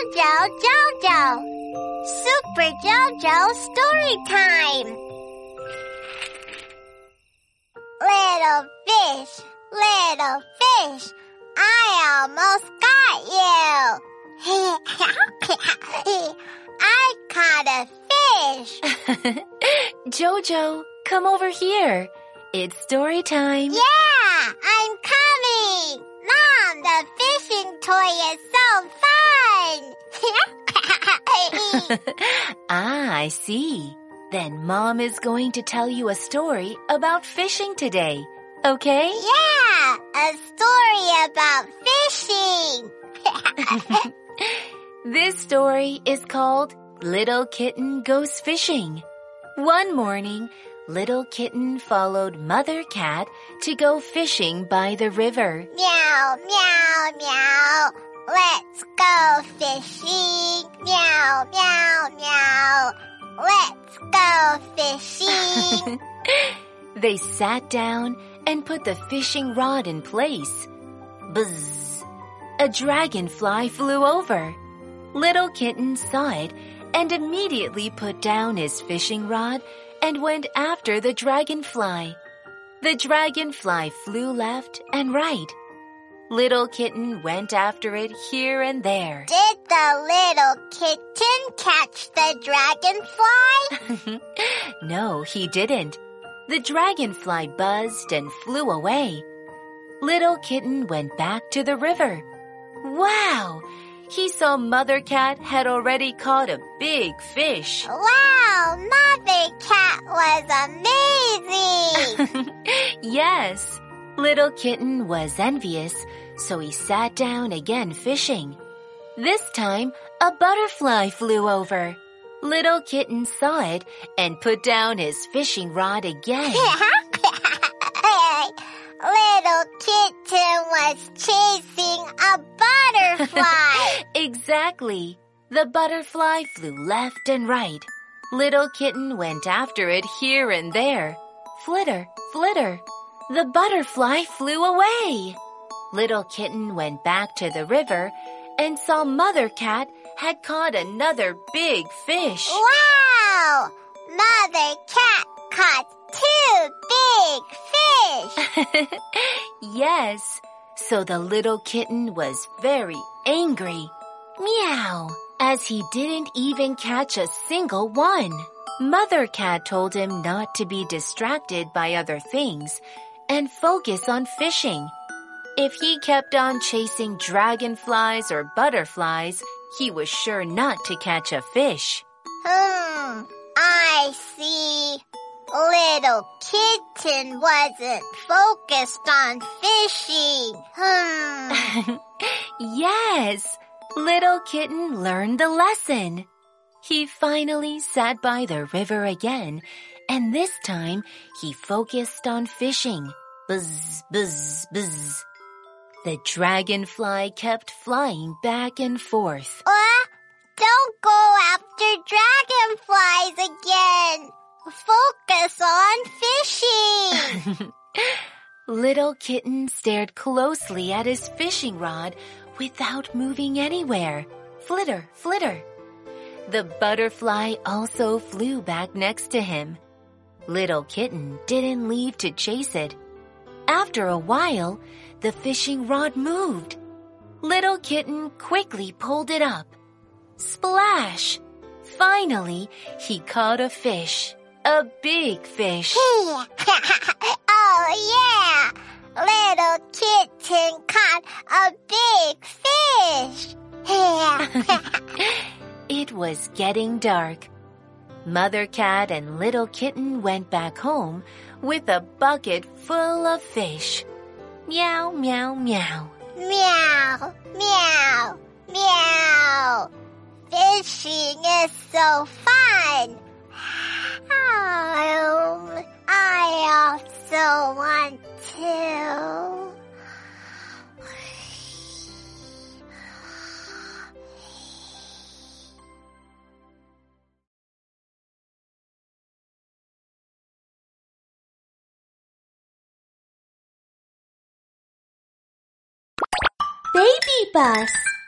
Jojo Jojo. Super Jojo Story Time. Little fish, I almost got you. I caught a fish. Jojo, come over here. It's story time. Yeah, I'm coming. Mom, the fishing toy is so fun. Ah, I see. Then Mom is going to tell you a story about fishing today, okay? Yeah, a story about fishing. This story is called Little Kitten Goes Fishing. One morning, Little Kitten followed Mother Cat to go fishing by the river. Meow, meow, meow. Let's go fishing. Meow, meow, meow. Let's go fishing. They sat down and put the fishing rod in place. Buzz! A dragonfly flew over. Little Kitten saw it and immediately put down his fishing rod and went after the dragonfly. The dragonfly flew left and right. Little Kitten went after it here and there. Did the little kitten catch the dragonfly? No, he didn't. The dragonfly buzzed and flew away. Little Kitten went back to the river. Wow! He saw Mother Cat had already caught a big fish. Wow, Mother Cat was amazing! Yes, Little Kitten was envious, so he sat down again fishing. This time, a butterfly flew over. Little Kitten saw it and put down his fishing rod again. Little Kitten was chasing a butterfly. Exactly. The butterfly flew left and right. Little Kitten went after it here and there. Flitter, flitter. The butterfly flew away. Little Kitten went back to the river and saw Mother Cat had caught another big fish. Wow! Mother Cat caught two big fish. Yes. So the little kitten was very angry. Meow. As he didn't even catch a single one. Mother Cat told him not to be distracted by other things and focus on fishing. If he kept on chasing dragonflies or butterflies, he was sure not to catch a fish. I see. Little kitten wasn't focused on fishing. Yes, little kitten learned the lesson. He finally sat by the river again, and this time he focused on fishing. Buzz, buzz, buzz. The dragonfly kept flying back and forth. Don't go after dragonflies again. Focus on fishing. Little kitten stared closely at his fishing rod without moving anywhere. Flitter, flitter. The butterfly also flew back next to him. Little kitten didn't leave to chase it. After a while, the fishing rod moved. Little kitten quickly pulled it up. Splash! Finally, he caught a fish. A big fish. Oh, yeah. Little kitten caught a big fish. It was getting dark. Mother Cat and Little Kitten went back home with a bucket full of fish. Meow, meow, meow. Meow, meow, meow. Fishing is so fun. I also want to. Baby Bus.